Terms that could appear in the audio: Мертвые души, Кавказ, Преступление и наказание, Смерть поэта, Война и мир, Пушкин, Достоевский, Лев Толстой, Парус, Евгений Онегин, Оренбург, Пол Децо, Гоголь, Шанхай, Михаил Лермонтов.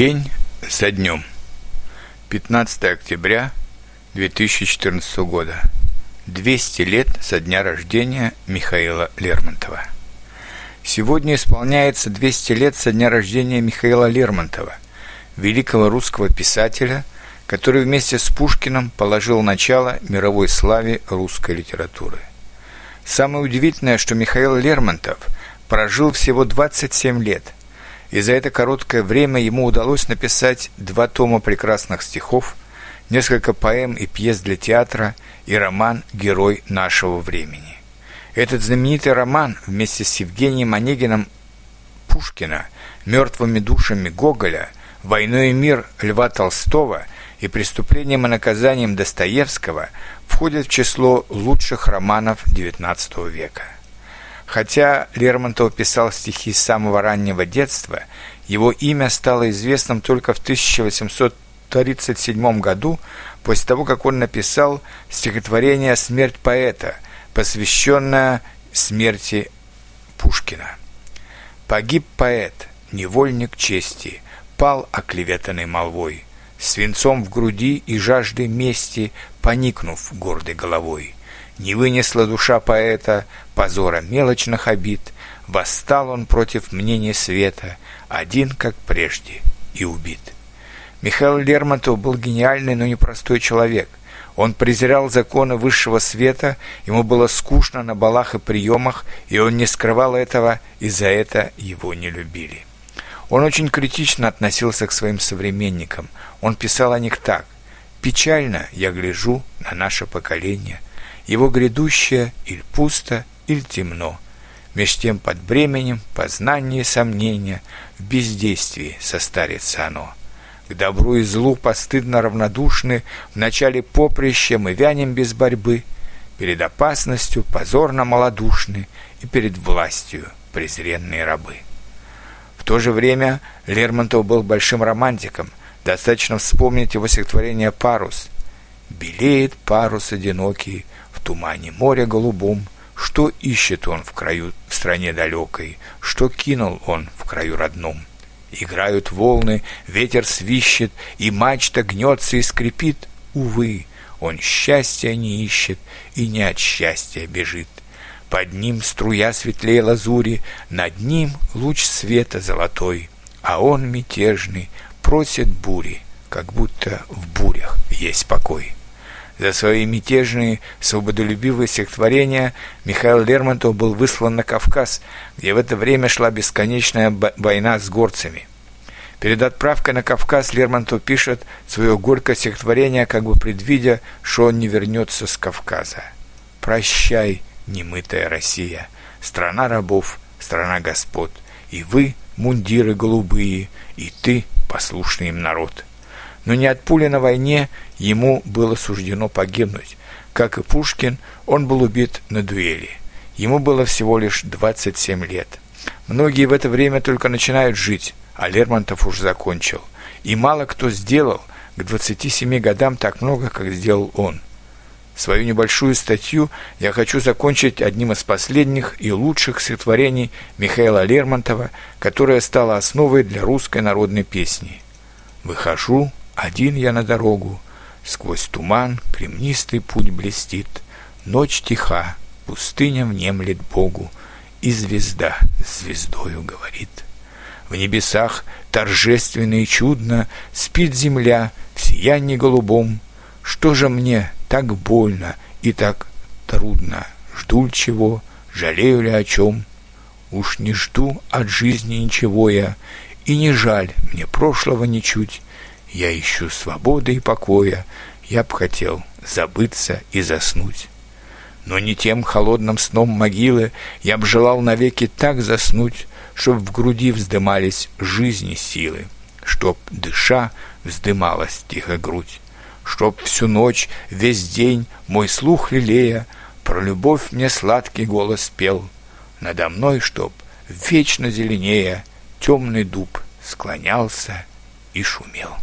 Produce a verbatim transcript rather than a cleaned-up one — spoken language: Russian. День за днем. пятнадцатое октября две тысячи четырнадцатого года. двести лет со дня рождения Михаила Лермонтова. Сегодня исполняется двести лет со дня рождения Михаила Лермонтова, великого русского писателя, который вместе с Пушкиным положил начало мировой славе русской литературы. Самое удивительное, что Михаил Лермонтов прожил всего двадцать семь лет, и за это короткое время ему удалось написать два тома прекрасных стихов, несколько поэм и пьес для театра и роман «Герой нашего времени». Этот знаменитый роман вместе с Евгением Онегиным Пушкина, «Мертвыми душами» Гоголя, «Войной и мир» Льва Толстого и «Преступлением и наказанием» Достоевского входят в число лучших романов девятнадцатого века. Хотя Лермонтов писал стихи с самого раннего детства, его имя стало известным только в тысяча восемьсот тридцать седьмом году, после того, как он написал стихотворение «Смерть поэта», посвященное смерти Пушкина. «Погиб поэт, невольник чести, пал оклеветанный молвой, свинцом в груди и жаждой мести, поникнув гордой головой. Не вынесла душа поэта позора мелочных обид, восстал он против мнения света, один, как прежде, и убит». Михаил Лермонтов был гениальный, но непростой человек. Он презирал законы высшего света, ему было скучно на балах и приемах, и он не скрывал этого, и за это его не любили. Он очень критично относился к своим современникам. Он писал о них так: «Печально я гляжу на наше поколение. Его грядущее или пусто, или темно. Меж тем под бременем познания и сомнения в бездействии состарится оно. К добру и злу постыдно равнодушны, в начале поприща мы вянем без борьбы, перед опасностью позорно малодушны и перед властью презренные рабы». В то же время Лермонтов был большим романтиком. Достаточно вспомнить его стихотворение «Парус». «Белеет парус одинокий в тумане моря голубом, что ищет он в краю, в стране далекой, что кинул он в краю родном. Играют волны, ветер свищет, и мачта гнется и скрипит. Увы, он счастья не ищет и не от счастья бежит. Под ним струя светлее лазури, над ним луч света золотой, а он мятежный, просит бури, как будто в бурях есть покой». За свои мятежные, свободолюбивые стихотворения Михаил Лермонтов был выслан на Кавказ, где в это время шла бесконечная война с горцами. Перед отправкой на Кавказ Лермонтов пишет свое горькое стихотворение, как бы предвидя, что он не вернется с Кавказа. «Прощай, немытая Россия, страна рабов, страна господ, и вы, мундиры голубые, и ты, послушный им народ». Но не от пули на войне ему было суждено погибнуть. Как и Пушкин, он был убит на дуэли. Ему было всего лишь двадцать семь лет. Многие в это время только начинают жить, а Лермонтов уж закончил. И мало кто сделал к двадцати семи годам так много, как сделал он. Свою небольшую статью я хочу закончить одним из последних и лучших стихотворений Михаила Лермонтова, которое стало основой для русской народной песни. «Выхожу один я на дорогу, сквозь туман кремнистый путь блестит, ночь тиха, пустыня внемлет Богу, и звезда с звездою говорит. В небесах торжественно и чудно спит земля в сиянии голубом. Что же мне так больно и так трудно? Жду ли чего, жалею ли о чем? Уж не жду от жизни ничего я, и не жаль мне прошлого ничуть. Я ищу свободы и покоя, я б хотел забыться и заснуть. Но не тем холодным сном могилы я б желал навеки так заснуть, чтоб в груди вздымались жизни силы, чтоб, дыша, вздымалась тихо грудь, чтоб всю ночь, весь день мой слух лелея, про любовь мне сладкий голос пел, надо мной, чтоб вечно зеленее темный дуб склонялся и шумел».